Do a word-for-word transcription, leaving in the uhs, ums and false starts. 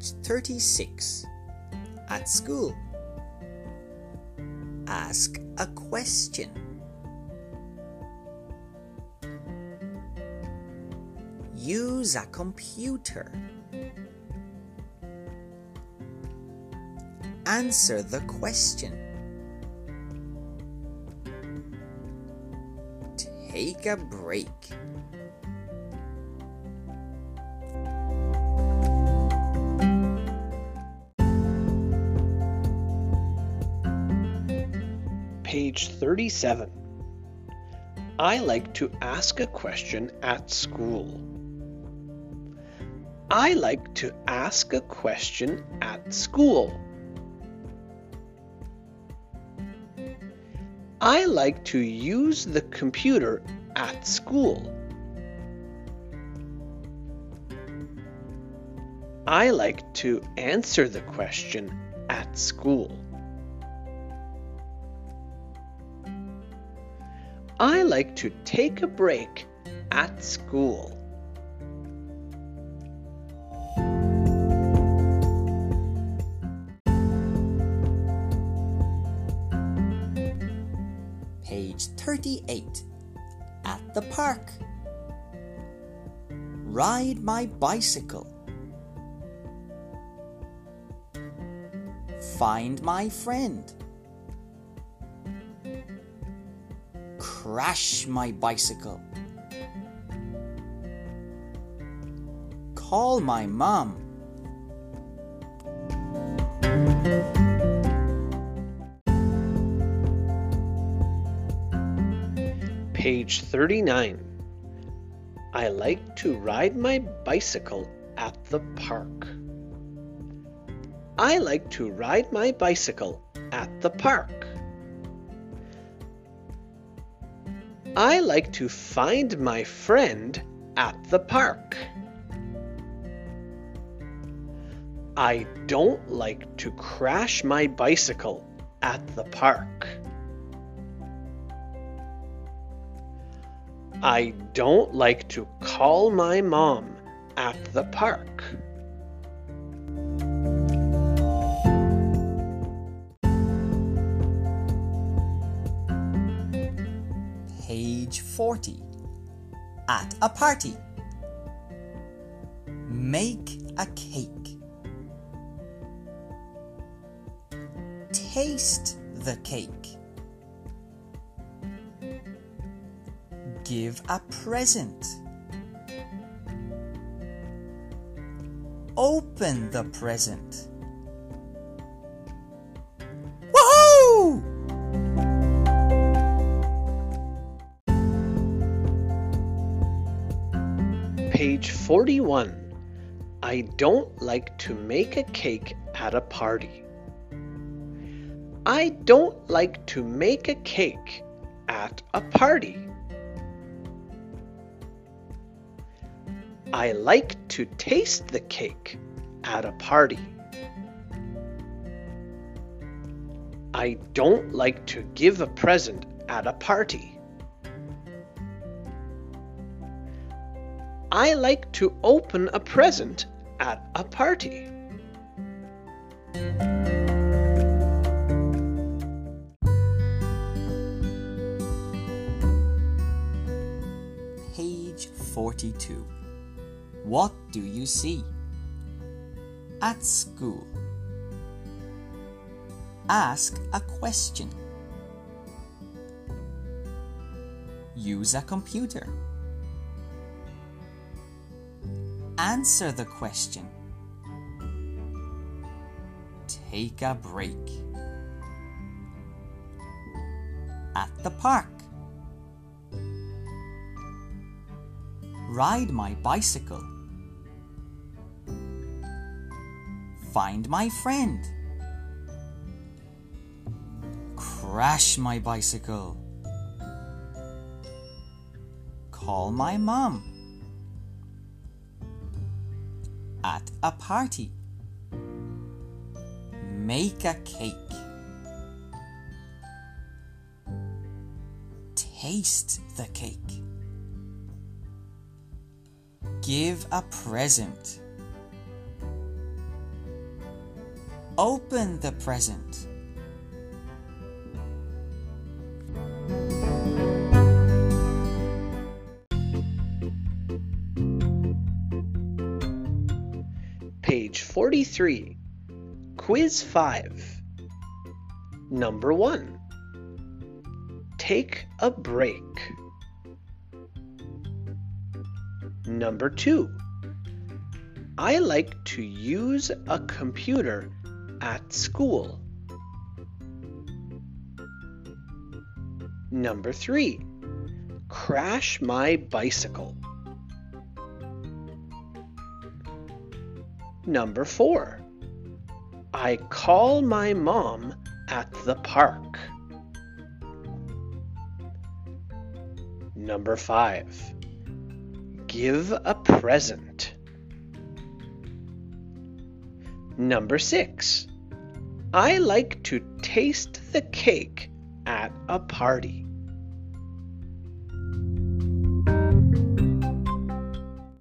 page thirty-six. At school. Ask a question. Use a computer. Answer the question. Take a break. Page thirty-seven. I like to ask a question at school. I like to ask a question at school. I like to use the computer at school. I like to answer the question at school. I like to take a break at school. Page thirty-eight. At the park. Ride my bicycle. Find my friend. Crash my bicycle. Call my mom. Page thirty-nine. I like to ride my bicycle at the park. I like to ride my bicycle at the park. I like to find my friend at the park. I don't like to crash my bicycle at the park. I don't like to call my mom at the park. Page forty. At a party. Make a cake. Taste the cake. Give a present. Open the present. Woohoo! Page forty-one. I don't like to make a cake at a party. I don't like to make a cake at a party. I like to taste the cake at a party. I don't like to give a present at a party. I like to open a present at a party. Page forty-two. What do you see? At school. Ask a question. Use a computer. Answer the question. Take a break. At the park. Ride my bicycle. Find my friend. Crash my bicycle. Call my mom. At a party. Make a cake. Taste the cake. Give a present. open the present. Page forty-three, Quiz five. Number one, take a break. Number two, I like to use a computer at school. Number three, crash my bicycle. Number four, I call my mom at the park. Number five, give a present. Number six, I like to taste the cake at a party.